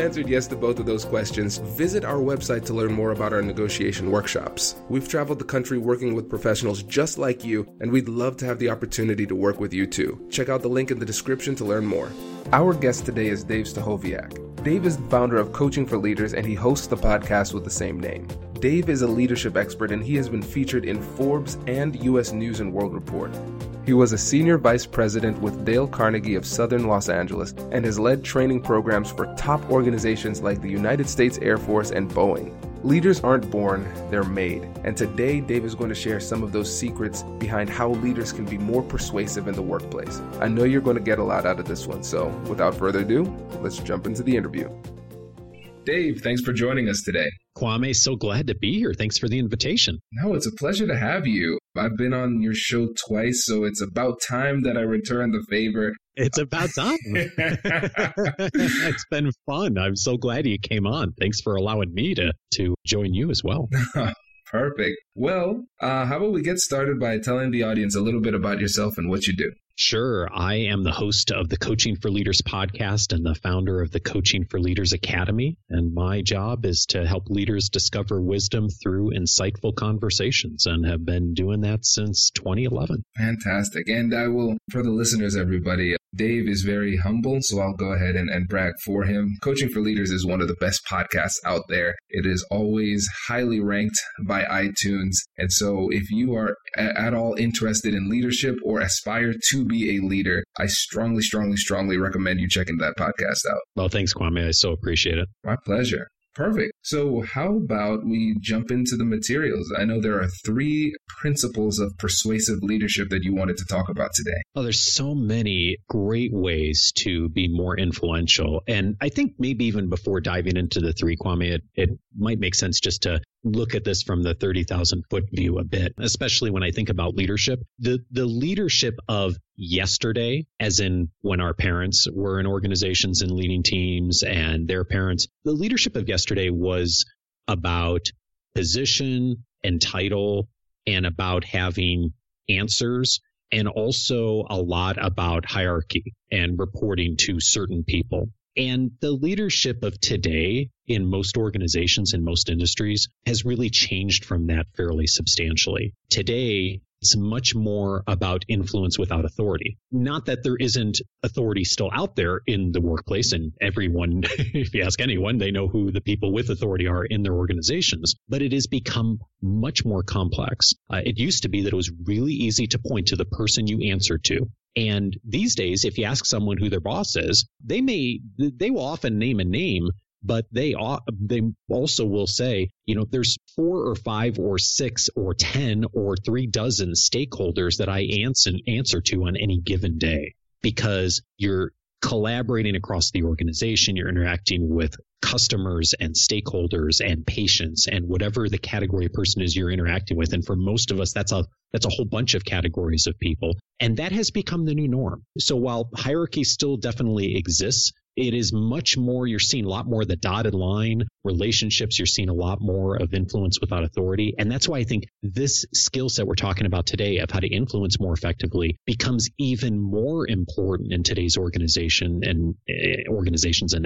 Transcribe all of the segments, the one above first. answered yes to both of those questions, visit our website to learn more about our negotiation workshops. We've traveled the country working with professionals just like you, and we'd love to have the opportunity to work with you too. Check out the link in the description to learn more. Our guest today is Dave Stachowiak. Dave is the founder of Coaching for Leaders, and he hosts the podcast with the same name. Dave is a leadership expert, and he has been featured in Forbes and U.S. News and World Report. He was a senior vice president with Dale Carnegie of Southern Los Angeles and has led training programs for top organizations like the United States Air Force and Boeing. Leaders aren't born, they're made. And today, Dave is going to share some of those secrets behind how leaders can be more persuasive in the workplace. I know you're going to get a lot out of this one, so without further ado, let's jump into the interview. Dave, thanks for joining us today. Kwame, so glad to be here. Thanks for the invitation. No, it's a pleasure to have you. I've been on your show twice, so it's about time that I return the favor. It's about time. It's been fun. I'm so glad you came on. Thanks for allowing me to join you as well. Perfect. Well, how about we get started by telling the audience a little bit about yourself and what you do? Sure. I am the host of the Coaching for Leaders podcast and the founder of the Coaching for Leaders Academy. And my job is to help leaders discover wisdom through insightful conversations, and have been doing that since 2011. Fantastic. And I will, for the listeners, everybody, Dave is very humble, so I'll go ahead and brag for him. Coaching for Leaders is one of the best podcasts out there. It is always highly ranked by iTunes. And so if you are at all interested in leadership or aspire to be a leader, I strongly, strongly, strongly recommend you checking that podcast out. Well, thanks, Kwame. I so appreciate it. My pleasure. Perfect. So how about we jump into the materials? I know there are three principles of persuasive leadership that you wanted to talk about today. Oh, there's so many great ways to be more influential. And I think maybe even before diving into the three, Kwame, it might make sense just to look at this from the 30,000 foot view a bit, especially when I think about leadership. The leadership of yesterday, as in when our parents were in organizations and leading teams and their parents, the leadership of yesterday was about position and title and about having answers, and also a lot about hierarchy and reporting to certain people. And the leadership of today in most organizations, in most industries, has really changed from that fairly substantially. Today, it's much more about influence without authority. Not that there isn't authority still out there in the workplace, and everyone, if you ask anyone, they know who the people with authority are in their organizations, but it has become much more complex. It used to be that it was really easy to point to the person you answer to. And these days, if you ask someone who their boss is, they will often name a name, but they also will say, you know, there's 4 or 5 or 6 or 10 or 3 dozen stakeholders that I answer to on any given day, because you're collaborating across the organization, you're interacting with customers and stakeholders and patients and whatever the category of person is you're interacting with. And for most of us, that's a whole bunch of categories of people. And that has become the new norm. So while hierarchy still definitely exists, it is much more, you're seeing a lot more of the dotted line relationships. You're seeing a lot more of influence without authority. And that's why I think this skill set we're talking about today of how to influence more effectively becomes even more important in today's organizations and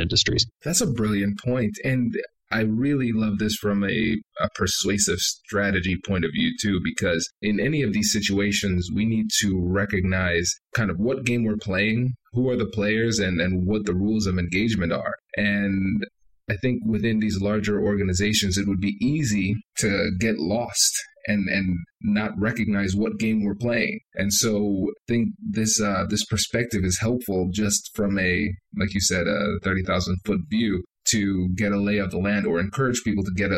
industries. That's a brilliant point. And I really love this from a persuasive strategy point of view too, because in any of these situations, we need to recognize kind of what game we're playing, who are the players, and what the rules of engagement are. And I think within these larger organizations, it would be easy to get lost and not recognize what game we're playing. And so I think this perspective is helpful just from a, like you said, a 30,000 foot view to get a lay of the land, or encourage people to get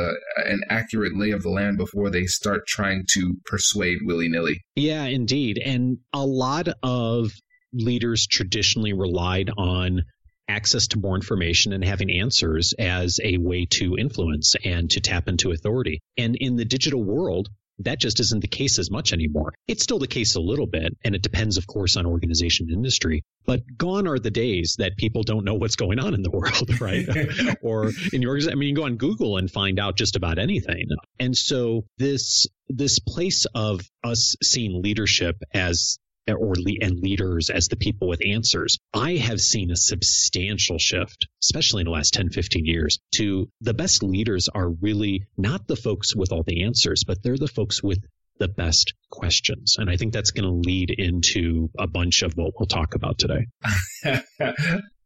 an accurate lay of the land before they start trying to persuade willy-nilly. Yeah, indeed. And a lot of leaders traditionally relied on access to more information and having answers as a way to influence and to tap into authority. And in the digital world, that just isn't the case as much anymore. It's still the case a little bit, and it depends, of course, on organization and industry. But gone are the days that people don't know what's going on in the world, right? Or in your organization, I mean, you go on Google and find out just about anything. And so this place of us seeing leadership as and leaders as the people with answers, I have seen a substantial shift, especially in the last 10, 15 years, to the best leaders are really not the folks with all the answers, but they're the folks with the best questions. And I think that's going to lead into a bunch of what we'll talk about today.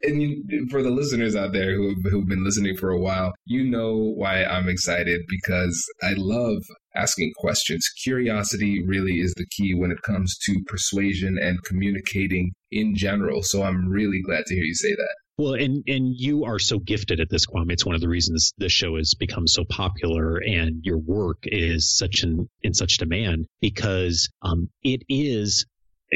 And for the listeners out there who've been listening for a while, you know why I'm excited, because I love asking questions. Curiosity really is the key when it comes to persuasion and communicating in general. So I'm really glad to hear you say that. Well, and you are so gifted at this, Kwame. It's one of the reasons this show has become so popular, and your work is in such demand, because it is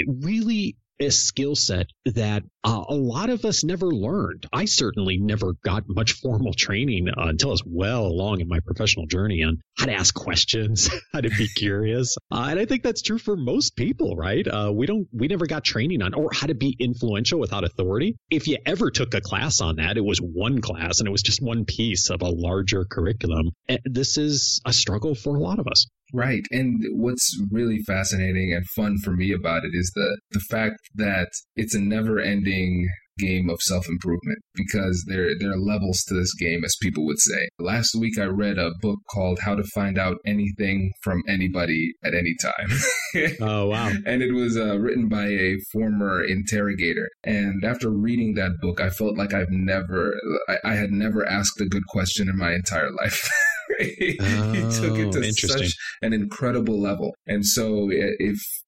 really a skill set that a lot of us never learned. I certainly never got much formal training until I was well along in my professional journey on how to ask questions, how to be curious. And I think that's true for most people, right? We never got training on, or how to be influential without authority. If you ever took a class on that, it was one class and it was just one piece of a larger curriculum. And this is a struggle for a lot of us. Right. And what's really fascinating and fun for me about it is the fact that it's a never-ending game of self-improvement, because there are levels to this game, as people would say. Last week, I read a book called How to Find Out Anything from Anybody at Any Time. Oh, wow. And it was written by a former interrogator. And after reading that book, I felt like I had never asked a good question in my entire life. He took it to such an incredible level. And so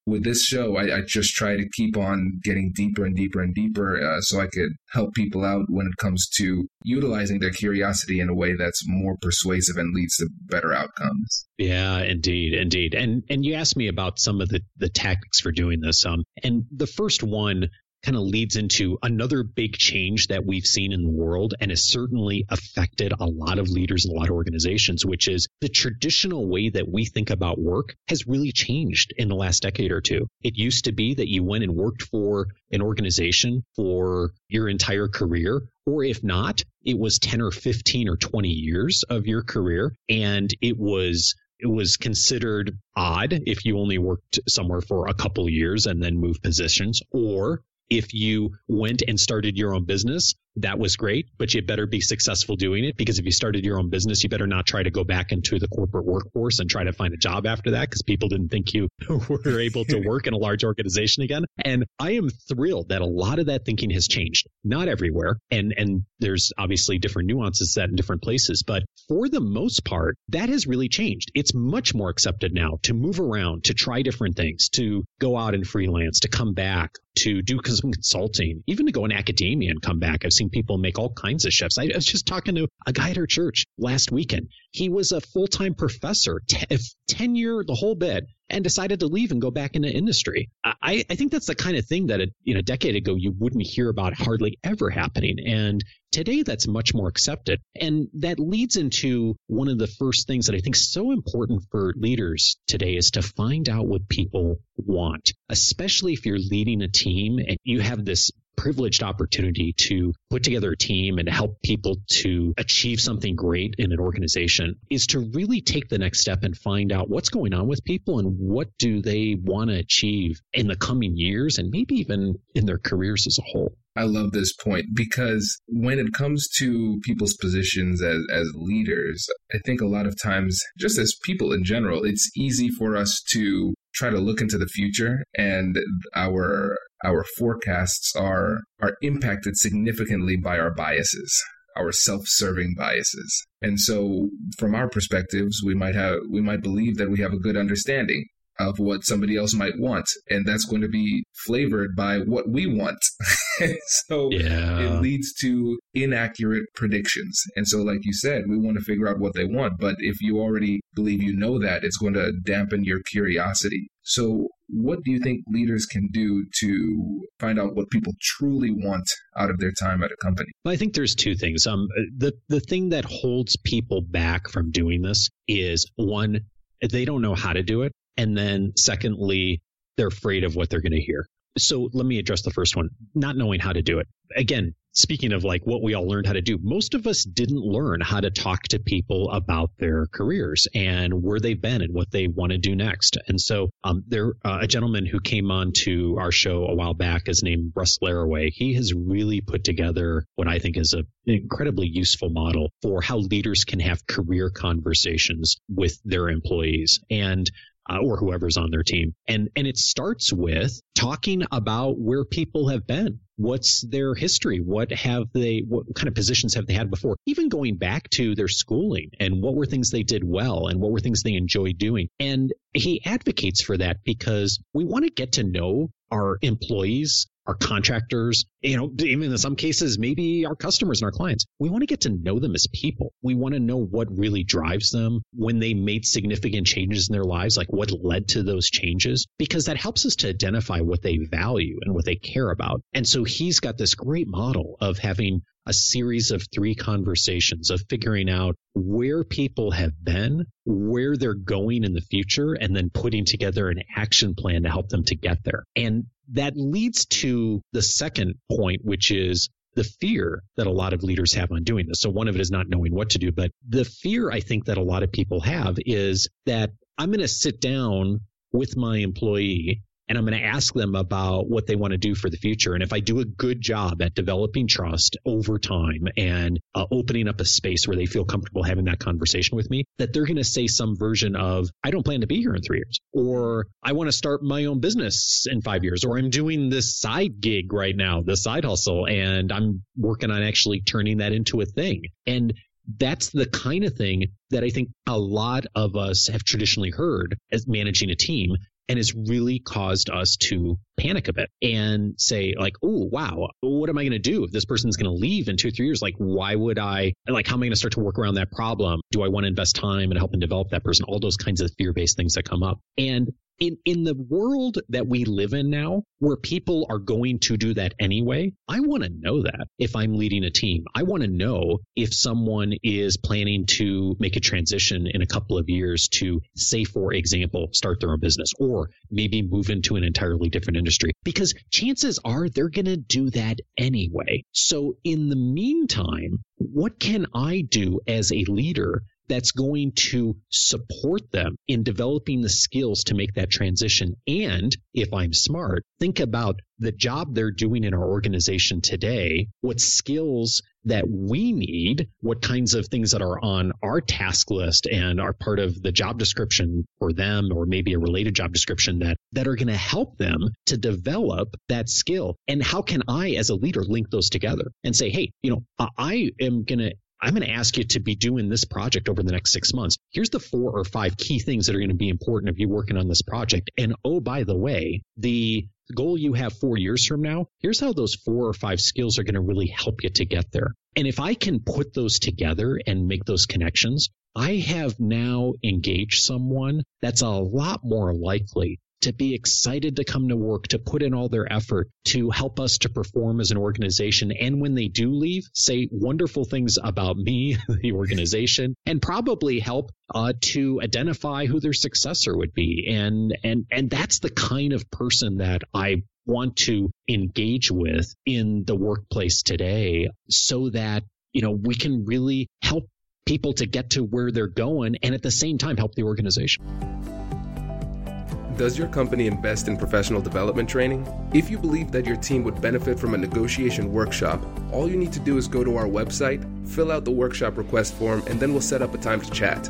with this show, I just try to keep on getting deeper and deeper and deeper so I could help people out when it comes to utilizing their curiosity in a way that's more persuasive and leads to better outcomes. Yeah, indeed. And you asked me about some of the tactics for doing this. And the first one kind of leads into another big change that we've seen in the world and has certainly affected a lot of leaders and a lot of organizations, which is the traditional way that we think about work has really changed in the last decade or two. It used to be that you went and worked for an organization for your entire career, or if not, it was 10 or 15 or 20 years of your career, and it was considered odd if you only worked somewhere for a couple years and then moved positions, or if you went and started your own business, that was great, but you better be successful doing it, because if you started your own business, you better not try to go back into the corporate workforce and try to find a job after that, because people didn't think you were able to work in a large organization again. And I am thrilled that a lot of that thinking has changed. Not everywhere. And there's obviously different nuances to that in different places, but for the most part, that has really changed. It's much more accepted now to move around, to try different things, to go out and freelance, to come back, to do some consulting, even to go in academia and come back. I've seen people make all kinds of shifts. I was just talking to a guy at our church last weekend. He was a full-time professor, tenure, the whole bit, and decided to leave and go back into industry. I think that's the kind of thing that a decade ago you wouldn't hear about hardly ever happening. And today that's much more accepted. And that leads into one of the first things that I think is so important for leaders today is to find out what people want, especially if you're leading a team and you have this privileged opportunity to put together a team and help people to achieve something great in an organization, is to really take the next step and find out what's going on with people and what do they want to achieve in the coming years and maybe even in their careers as a whole. I love this point, because when it comes to people's positions as leaders, I think a lot of times, just as people in general, it's easy for us to try to look into the future, and our forecasts are impacted significantly by our biases. our self-serving biases. And so from our perspectives, we might believe that we have a good understanding of what somebody else might want. And that's going to be flavored by what we want. So It leads to inaccurate predictions. And so, like you said, we want to figure out what they want. But if you already believe you know that, it's going to dampen your curiosity. So what do you think leaders can do to find out what people truly want out of their time at a company? Well, I think there's two things. The thing that holds people back from doing this is, one, they don't know how to do it. And then secondly, they're afraid of what they're going to hear. So let me address the first one, not knowing how to do it. Again, speaking of like what we all learned how to do, most of us didn't learn how to talk to people about their careers and where they've been and what they want to do next. And so a gentleman who came on to our show a while back is named Russ Laraway. He has really put together what I think is an incredibly useful model for how leaders can have career conversations with their employees and or whoever's on their team. And it starts with talking about where people have been. What's their history? What kind of positions have they had before? Even going back to their schooling and what were things they did well and what were things they enjoyed doing. And he advocates for that because we want to get to know our employees, our contractors, even in some cases, maybe our customers and our clients. We want to get to know them as people. We want to know what really drives them, when they made significant changes in their lives, like what led to those changes, because that helps us to identify what they value and what they care about. And so he's got this great model of having a series of 3 conversations of figuring out where people have been, where they're going in the future, and then putting together an action plan to help them to get there. And that leads to the second point, which is the fear that a lot of leaders have on doing this. So one of it is not knowing what to do, but the fear I think that a lot of people have is that I'm going to sit down with my employee and I'm going to ask them about what they want to do for the future. And if I do a good job at developing trust over time and opening up a space where they feel comfortable having that conversation with me, that they're going to say some version of, I don't plan to be here in 3 years, or I want to start my own business in 5 years, or I'm doing this side gig right now, this side hustle, and I'm working on actually turning that into a thing. And that's the kind of thing that I think a lot of us have traditionally heard as managing a team. And it's really caused us to panic a bit and say like, oh, wow, what am I going to do if this person's going to leave in 2 or 3 years? Like, why would I, like, how am I going to start to work around that problem? Do I want to invest time and help and develop that person? All those kinds of fear-based things that come up. And in the world that we live in now, where people are going to do that anyway, I want to know that if I'm leading a team. I want to know if someone is planning to make a transition in a couple of years to, say, for example, start their own business or maybe move into an entirely different industry, because chances are they're going to do that anyway. So in the meantime, what can I do as a leader that's going to support them in developing the skills to make that transition? And if I'm smart, think about the job they're doing in our organization today, what skills that we need, what kinds of things that are on our task list and are part of the job description for them, or maybe a related job description that are going to help them to develop that skill. And how can I, as a leader, link those together and say, hey, I'm going to ask you to be doing this project over the next 6 months. Here's the 4 or 5 key things that are going to be important if you're working on this project. And oh, by the way, the goal you have 4 years from now, here's how those 4 or 5 skills are going to really help you to get there. And if I can put those together and make those connections, I have now engaged someone that's a lot more likely to be excited to come to work, to put in all their effort, to help us to perform as an organization. And when they do leave, say wonderful things about me, the organization, and probably help to identify who their successor would be. And that's the kind of person that I want to engage with in the workplace today, so that, we can really help people to get to where they're going and at the same time help the organization. Does your company invest in professional development training? If you believe that your team would benefit from a negotiation workshop, all you need to do is go to our website, fill out the workshop request form, and then we'll set up a time to chat.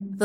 The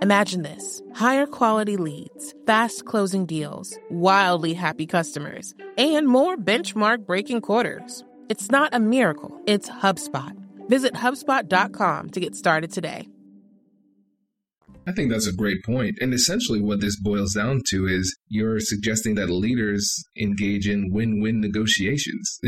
Imagine this: higher quality leads, fast closing deals, wildly happy customers, and more benchmark-breaking quarters. It's not a miracle, it's HubSpot. Visit HubSpot.com to get started today. I think that's a great point. And essentially what this boils down to is you're suggesting that leaders engage in win-win negotiations.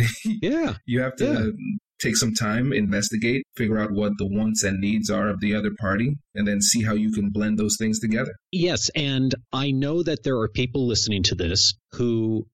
Yeah. You have to take some time, investigate, figure out what the wants and needs are of the other party, and then see how you can blend those things together. Yes. And I know that there are people listening to this who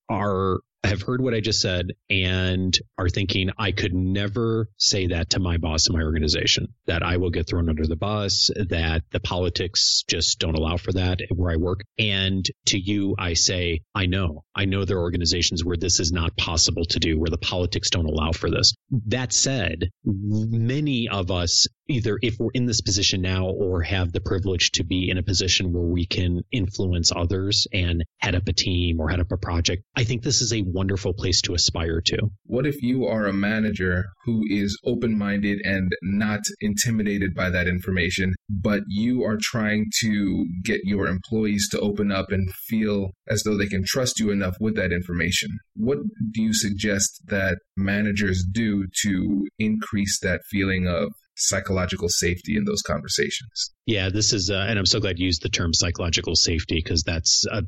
have heard what I just said and are thinking, I could never say that to my boss in my organization, that I will get thrown under the bus, that the politics just don't allow for that where I work. And to you, I say, I know there are organizations where this is not possible to do, where the politics don't allow for this. That said, many of us, either if we're in this position now or have the privilege to be in a position where we can influence others and head up a team or head up a project, I think this is a wonderful place to aspire to. What if you are a manager who is open-minded and not intimidated by that information, but you are trying to get your employees to open up and feel as though they can trust you enough with that information? What do you suggest that managers do to increase that feeling of psychological safety in those conversations? Yeah, this is, and I'm so glad you used the term psychological safety, because that's a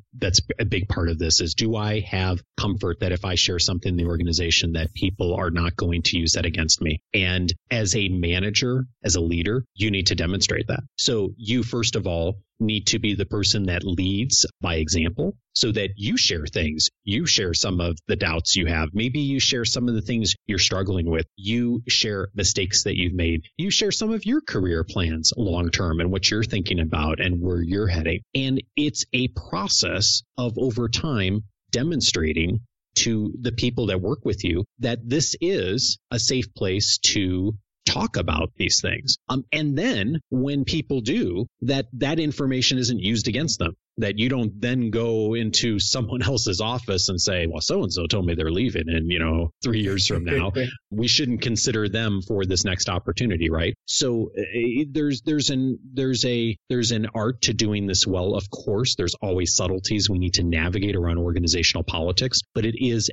big part of this is, do I have comfort that if I share something in the organization that people are not going to use that against me? And as a manager, as a leader, you need to demonstrate that. So you, first of all, need to be the person that leads by example so that you share things. You share some of the doubts you have. Maybe you share some of the things you're struggling with. You share mistakes that you've made. You share some of your career plans long term and what you're thinking about and where you're heading. And it's a process of over time demonstrating to the people that work with you that this is a safe place to talk about these things. And then when people do, that information isn't used against them, that you don't then go into someone else's office and say, well, so-and-so told me they're leaving. And, 3 years from now, we shouldn't consider them for this next opportunity. Right. So there's an art to doing this well. Of course, there's always subtleties we need to navigate around organizational politics, but it's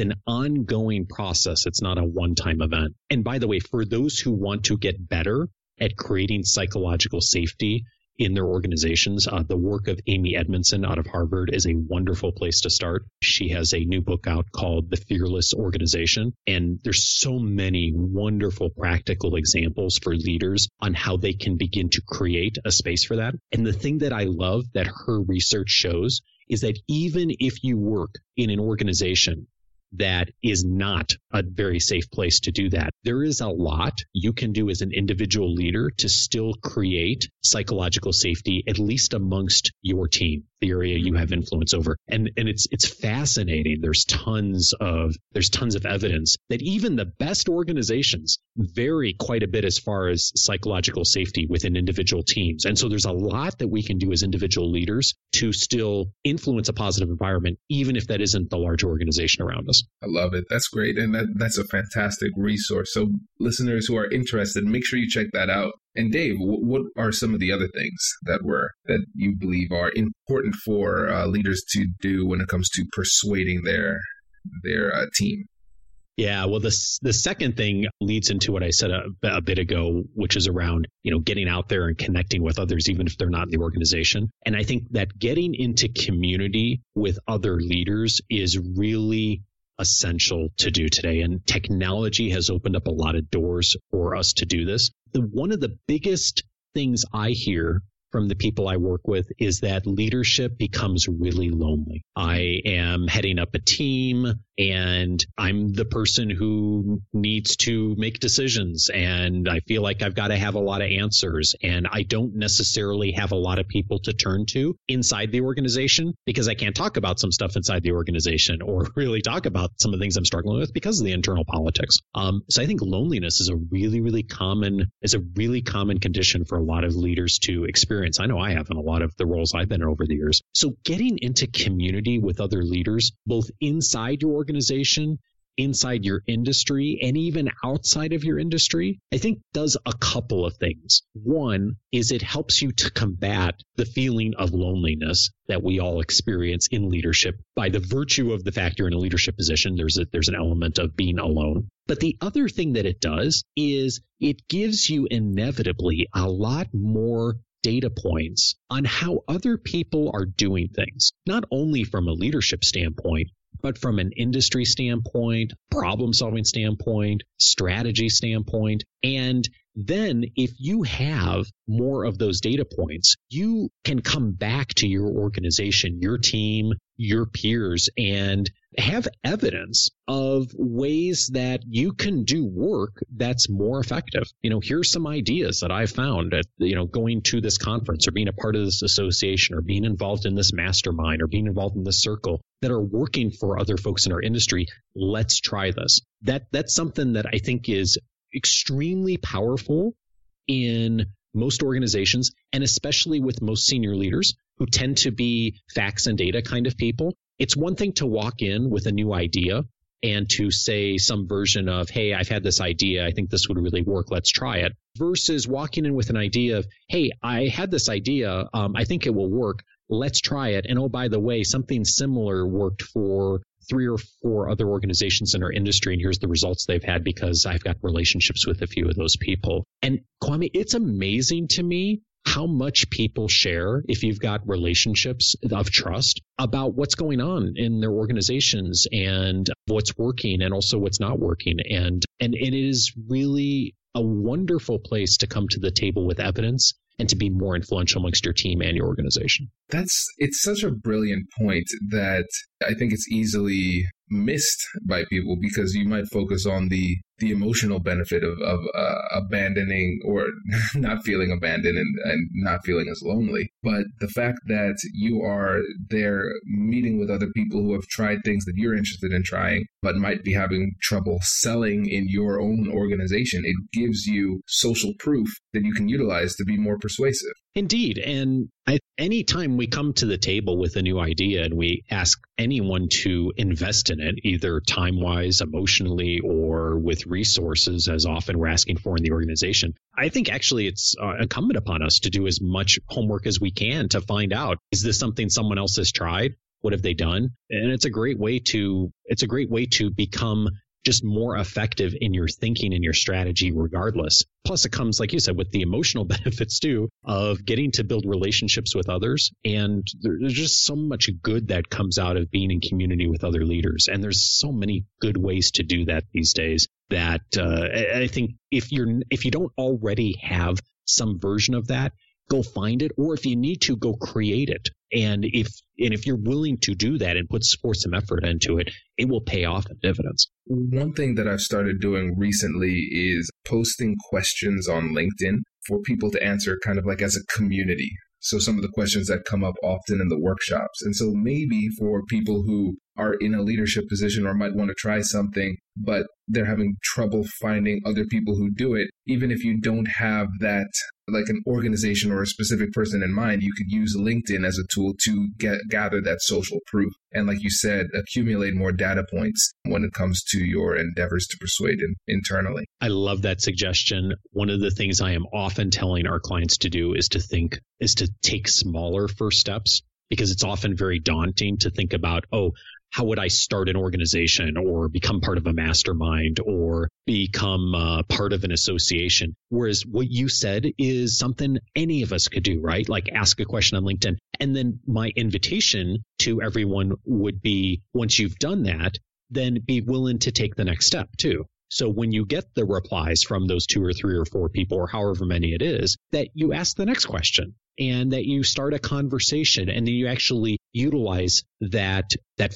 an ongoing process. It's not a one-time event. And by the way, for those who want to get better at creating psychological safety in their organizations, the work of Amy Edmondson out of Harvard is a wonderful place to start. She has a new book out called The Fearless Organization. And there's so many wonderful practical examples for leaders on how they can begin to create a space for that. And the thing that I love that her research shows is that even if you work in an organization that is not a very safe place to do that, there is a lot you can do as an individual leader to still create psychological safety, at least amongst your team, the area you have influence over. And it's fascinating. There's tons of evidence that even the best organizations vary quite a bit as far as psychological safety within individual teams. And so there's a lot that we can do as individual leaders to still influence a positive environment, even if that isn't the larger organization around us. I love it. That's great. And that's a fantastic resource. So listeners who are interested, make sure you check that out. And Dave, what are some of the other things that you believe are important for leaders to do when it comes to persuading their team? Yeah, well, the second thing leads into what I said a bit ago, which is around, getting out there and connecting with others, even if they're not in the organization. And I think that getting into community with other leaders is really essential to do today. And technology has opened up a lot of doors for us to do this. One of the biggest things I hear from the people I work with is that leadership becomes really lonely. I am heading up a team and I'm the person who needs to make decisions, and I feel like I've got to have a lot of answers, and I don't necessarily have a lot of people to turn to inside the organization because I can't talk about some stuff inside the organization or really talk about some of the things I'm struggling with because of the internal politics. So I think loneliness is a really common condition for a lot of leaders to experience. I know I have in a lot of the roles I've been in over the years. So getting into community with other leaders, both inside your organization, inside your industry, and even outside of your industry, I think does a couple of things. One is it helps you to combat the feeling of loneliness that we all experience in leadership. By the virtue of the fact you're in a leadership position, there's an element of being alone. But the other thing that it does is it gives you inevitably a lot more data points on how other people are doing things, not only from a leadership standpoint, but from an industry standpoint, problem-solving standpoint, strategy standpoint. And then if you have more of those data points, you can come back to your organization, your team, your peers, and have evidence of ways that you can do work that's more effective. Here's some ideas that I found at, going to this conference or being a part of this association or being involved in this mastermind or being involved in this circle that are working for other folks in our industry. Let's try this. That's something that I think is extremely powerful in most organizations, and especially with most senior leaders who tend to be facts and data kind of people. It's one thing to walk in with a new idea and to say some version of, hey, I've had this idea. I think this would really work. Let's try it. Versus walking in with an idea of, hey, I had this idea. I think it will work. Let's try it. And oh, by the way, something similar worked for 3 or 4 other organizations in our industry, and here's the results they've had because I've got relationships with a few of those people. And Kwame, it's amazing to me how much people share, if you've got relationships of trust, about what's going on in their organizations and what's working and also what's not working. And it is really a wonderful place to come to the table with evidence and to be more influential amongst your team and your organization. It's such a brilliant point that I think it's easily missed by people because you might focus on the emotional benefit of abandoning or not feeling abandoned and not feeling as lonely. But the fact that you are there meeting with other people who have tried things that you're interested in trying, but might be having trouble selling in your own organization, it gives you social proof that you can utilize to be more persuasive. Indeed. And any time we come to the table with a new idea and we ask anyone to invest in it, either time-wise, emotionally, or with resources, as often we're asking for in the organization, I think actually it's incumbent upon us to do as much homework as we can to find out, is this something someone else has tried? What have they done? And it's a great way to become just more effective in your thinking and your strategy regardless. Plus, it comes, like you said, with the emotional benefits too of getting to build relationships with others. And there's just so much good that comes out of being in community with other leaders. And there's so many good ways to do that these days that I think if you don't already have some version of that, go find it, or if you need to, go create it. And if you're willing to do that and put some effort into it, it will pay off in dividends. One thing that I've started doing recently is posting questions on LinkedIn for people to answer kind of like as a community. So some of the questions that come up often in the workshops. And so maybe for people who are in a leadership position or might want to try something, but they're having trouble finding other people who do it. Even if you don't have that, like an organization or a specific person in mind, you could use LinkedIn as a tool to gather that social proof. And like you said, accumulate more data points when it comes to your endeavors to persuade internally. I love that suggestion. One of the things I am often telling our clients to do is to take smaller first steps, because it's often very daunting to think about, how would I start an organization or become part of a mastermind or become part of an association? Whereas what you said is something any of us could do, right? Like ask a question on LinkedIn. And then my invitation to everyone would be, once you've done that, then be willing to take the next step too. So when you get the replies from those 2 or 3 or 4 people or however many it is, that you ask the next question and that you start a conversation, and then you actually utilize that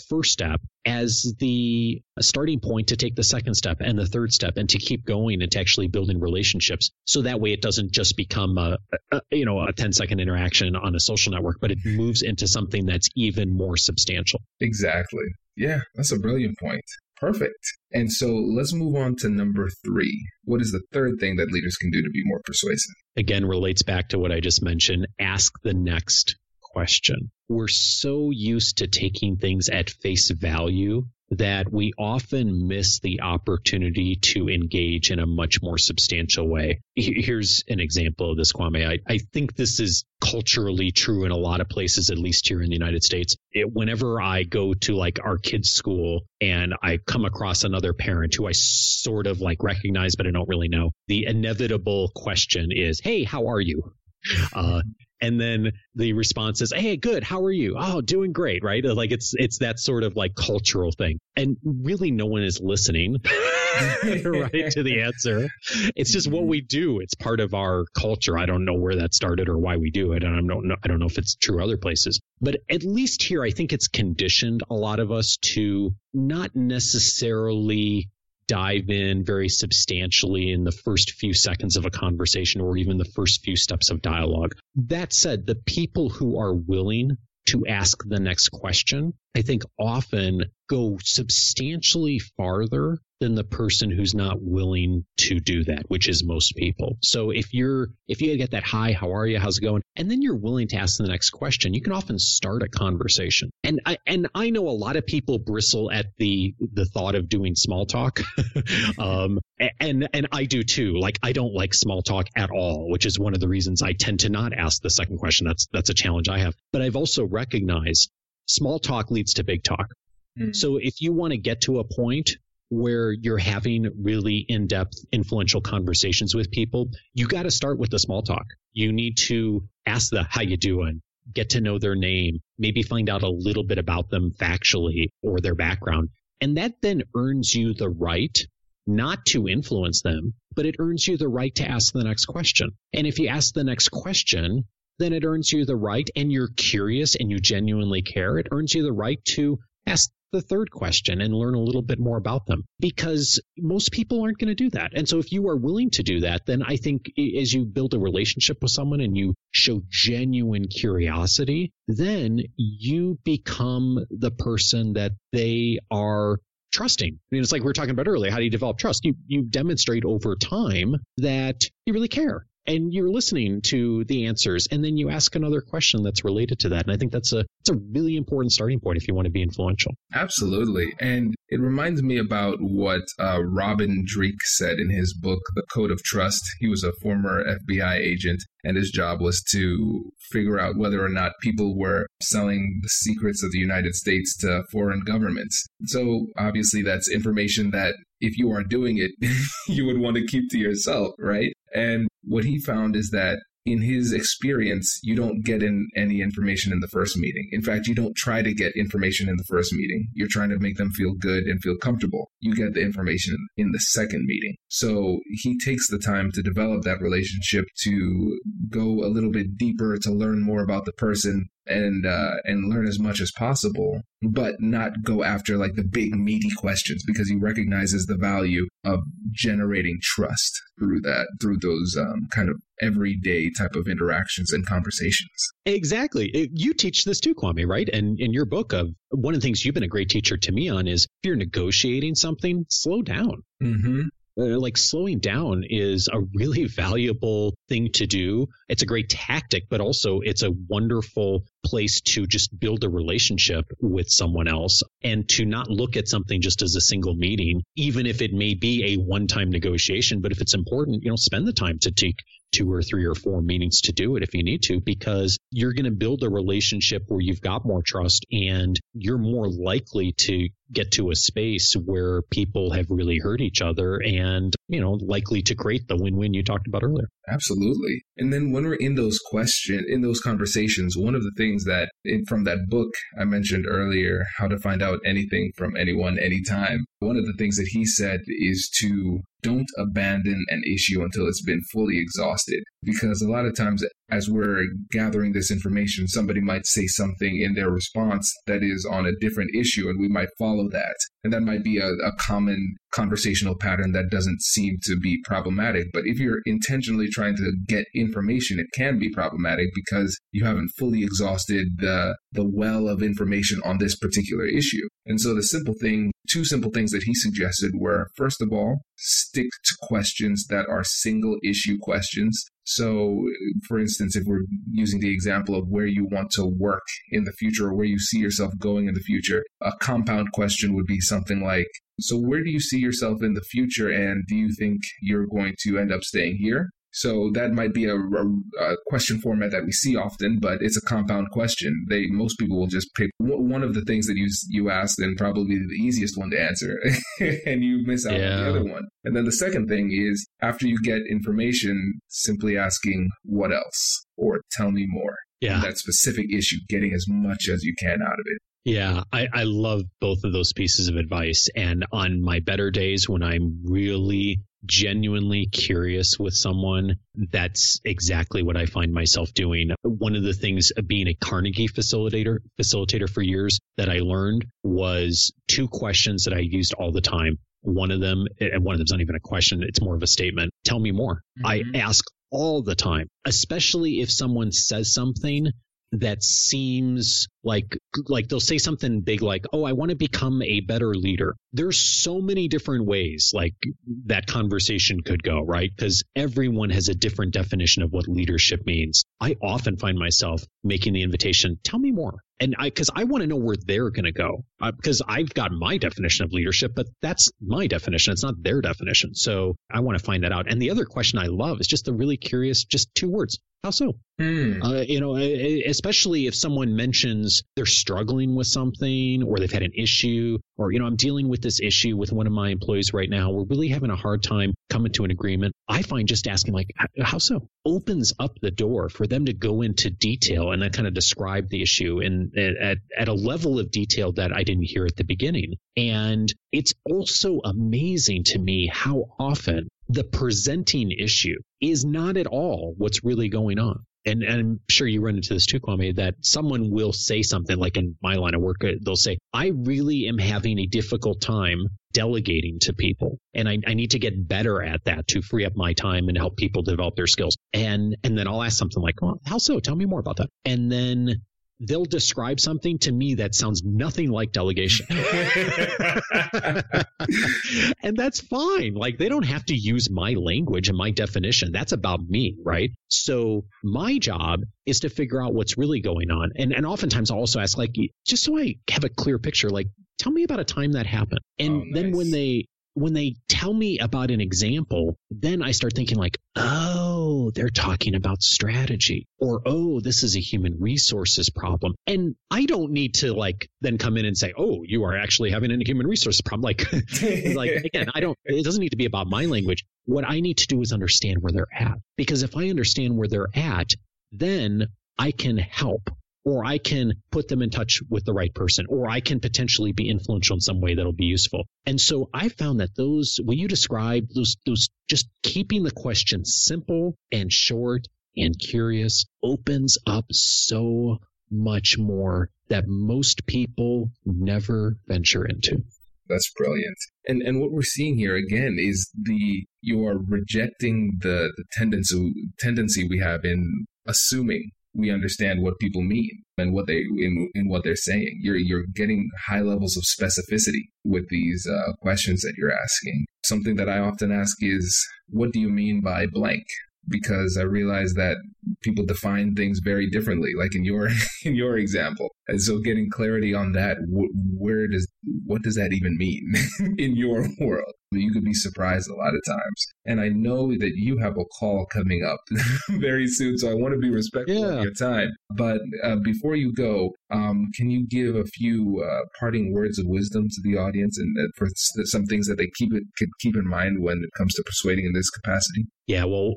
first step as the starting point to take the second step and the third step, and to keep going and to actually building relationships. So that way it doesn't just become a 10-second interaction on a social network, but it moves into something that's even more substantial. Exactly. Yeah, that's a brilliant point. Perfect. And so let's move on to number 3. What is the third thing that leaders can do to be more persuasive? Again, relates back to what I just mentioned. Ask the next question. We're so used to taking things at face value that we often miss the opportunity to engage in a much more substantial way. Here's an example of this, Kwame. I think this is culturally true in a lot of places, at least here in the United States. Whenever I go to like our kids' school and I come across another parent who I sort of like recognize, but I don't really know, the inevitable question is, hey, how are you? And then the response is, hey, good, how are you? Oh, doing great, right? Like it's that sort of like cultural thing. And really no one is listening right to the answer. It's just what we do. It's part of our culture. I don't know where that started or why we do it. And I don't know if it's true other places. But at least here, I think it's conditioned a lot of us to not necessarily dive in very substantially in the first few seconds of a conversation or even the first few steps of dialogue. That said, the people who are willing to ask the next question, I think often go substantially farther than the person who's not willing to do that, which is most people. So if you get that, hi, how are you? How's it going? And then you're willing to ask the next question, you can often start a conversation. And I know a lot of people bristle at the thought of doing small talk. And I do too. Like I don't like small talk at all, which is one of the reasons I tend to not ask the second question. That's a challenge I have. But I've also recognized small talk leads to big talk. Mm-hmm. So if you want to get to a point where you're having really in-depth, influential conversations with people, you got to start with the small talk. You need to ask how you doing, get to know their name, maybe find out a little bit about them factually or their background. And that then earns you the right not to influence them, but it earns you the right to ask the next question. And if you ask the next question, then it earns you the right, and you're curious and you genuinely care, it earns you the right to ask the third question and learn a little bit more about them, because most people aren't going to do that. And so if you are willing to do that, then I think as you build a relationship with someone and you show genuine curiosity, then you become the person that they are trusting. I mean, it's like we were talking about earlier. How do you develop trust? You demonstrate over time that you really care. And you're listening to the answers, and then you ask another question that's related to that. And I think it's a really important starting point if you want to be influential. Absolutely. And it reminds me about what Robin Drake said in his book, The Code of Trust. He was a former FBI agent, and his job was to figure out whether or not people were selling the secrets of the United States to foreign governments. So obviously that's information that if you are doing it, you would want to keep to yourself, right? And what he found is that in his experience, you don't get in any information in the first meeting. In fact, you don't try to get information in the first meeting. You're trying to make them feel good and feel comfortable. You get the information in the second meeting. So he takes the time to develop that relationship, to go a little bit deeper, to learn more about the person, and learn as much as possible, but not go after like the big meaty questions, because he recognizes the value of generating trust through that, through those kind of everyday type of interactions and conversations. Exactly. You teach this too, Kwame, right? And in your book, of one of the things you've been a great teacher to me on is, if you're negotiating something, slow down. Mm-hmm. Like slowing down is a really valuable thing to do. It's a great tactic, but also it's a wonderful place to just build a relationship with someone else and to not look at something just as a single meeting, even if it may be a one-time negotiation. But if it's important, you know, spend the time to take 2 or 3 or 4 meetings to do it if you need to, because you're going to build a relationship where you've got more trust and you're more likely to get to a space where people have really heard each other and, you know, likely to create the win-win you talked about earlier. Absolutely. And then when we're in those conversations, one of the things that from that book I mentioned earlier, How to Find Out Anything from Anyone, Anytime, one of the things that he said is to don't abandon an issue until it's been fully exhausted. Because a lot of times as we're gathering this information, somebody might say something in their response that is on a different issue, and we might follow that. And that might be a common conversational pattern that doesn't seem to be problematic. But if you're intentionally trying to get information, it can be problematic because you haven't fully exhausted the well of information on this particular issue. And so two simple things that he suggested were, first of all, stick to questions that are single issue questions. So, for instance, if we're using the example of where you want to work in the future or where you see yourself going in the future, a compound question would be something like, so where do you see yourself in the future, and do you think you're going to end up staying here? So that might be a question format that we see often, but it's a compound question. Most people will just pick one of the things that you asked, and probably the easiest one to answer, and you miss out on the other one. And then the second thing is, after you get information, simply asking, what else? Or tell me more. Yeah. That specific issue, getting as much as you can out of it. Yeah, I love both of those pieces of advice. And on my better days, when I'm really genuinely curious with someone, that's exactly what I find myself doing. One of the things being a Carnegie facilitator for years that I learned was 2 questions that I used all the time. One of them's not even a question, it's more of a statement. Tell me more. Mm-hmm. I ask all the time, especially if someone says something that seems like they'll say something big like, oh, I want to become a better leader. There's so many different ways like that conversation could go, right? Because everyone has a different definition of what leadership means. I often find myself making the invitation, tell me more. And because I want to know where they're going to go, because I've got my definition of leadership, but that's my definition. It's not their definition. So I want to find that out. And the other question I love is just the really curious, just 2 words. How so? Especially if someone mentions they're struggling with something or they've had an issue or, you know, I'm dealing with this issue with one of my employees right now. We're really having a hard time coming to an agreement. I find just asking like, how so? Opens up the door for them to go into detail and then kind of describe the issue at a level of detail that I didn't hear at the beginning. And it's also amazing to me how often the presenting issue is not at all what's really going on. And I'm sure you run into this too, Kwame, that someone will say something like in my line of work, they'll say, I really am having a difficult time delegating to people. And I need to get better at that to free up my time and help people develop their skills. And then I'll ask something like, well, how so? Tell me more about that. And then they'll describe something to me that sounds nothing like delegation. And that's fine. Like they don't have to use my language and my definition. That's about me, right? So my job is to figure out what's really going on. And oftentimes I'll also ask, like, just so I have a clear picture, like, tell me about a time that happened. And then when they tell me about an example, then I start thinking like, oh, they're talking about strategy, or, oh, this is a human resources problem. And I don't need to like then come in and say, oh, you are actually having a human resources problem. Like, again, it doesn't need to be about my language. What I need to do is understand where they're at, because if I understand where they're at, then I can help. Or I can put them in touch with the right person, or I can potentially be influential in some way that'll be useful. And so I found that those just keeping the question simple and short and curious opens up so much more that most people never venture into. That's brilliant. And what we're seeing here, again, is you are rejecting the tendency we have in assuming we understand what people mean and what what they're saying. You're getting high levels of specificity with these questions that you're asking. Something that I often ask is, what do you mean by blank? Because I realize that people define things very differently, like in your example. And so getting clarity on that, what does that even mean in your world? You could be surprised a lot of times. And I know that you have a call coming up very soon, so I want to be respectful of your time. But before you go, can you give a few parting words of wisdom to the audience and for some things that they could keep in mind when it comes to persuading in this capacity? Yeah, well,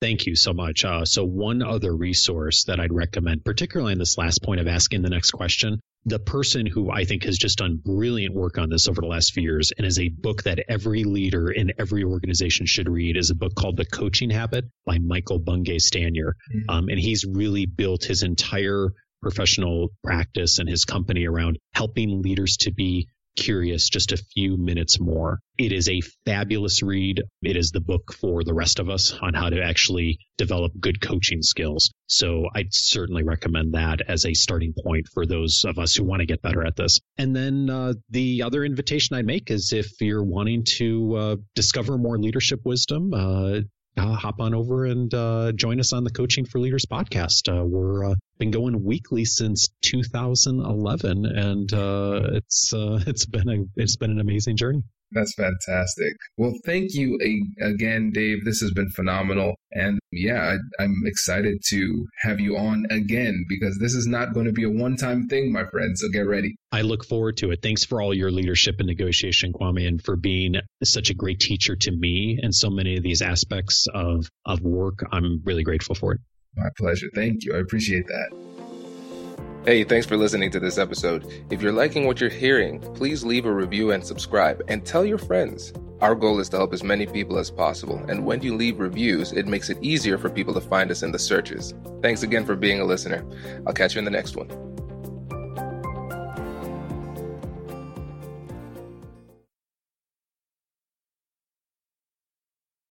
thank you so much. So one other resource that I'd recommend, particularly in this last point of asking the next question, the person who I think has just done brilliant work on this over the last few years and is a book that every leader in every organization should read is a book called The Coaching Habit by Michael Bungay Stanier. Mm-hmm. And he's really built his entire professional practice and his company around helping leaders to be curious just a few minutes more. It is a fabulous read. It is the book for the rest of us on how to actually develop good coaching skills. So I'd certainly recommend that as a starting point for those of us who want to get better at this. And then the other invitation I'd make is if you're wanting to discover more leadership wisdom, hop on over and join us on the Coaching for Leaders podcast. We're been going weekly since 2011, and it's been an amazing journey. That's fantastic. Well, thank you again, Dave. This has been phenomenal. And yeah, I'm excited to have you on again because this is not going to be a one-time thing, my friend. So get ready. I look forward to it. Thanks for all your leadership and negotiation, Kwame, and for being such a great teacher to me and so many of these aspects of work. I'm really grateful for it. My pleasure. Thank you. I appreciate that. Hey, thanks for listening to this episode. If you're liking what you're hearing, please leave a review and subscribe and tell your friends. Our goal is to help as many people as possible. And when you leave reviews, it makes it easier for people to find us in the searches. Thanks again for being a listener. I'll catch you in the next one.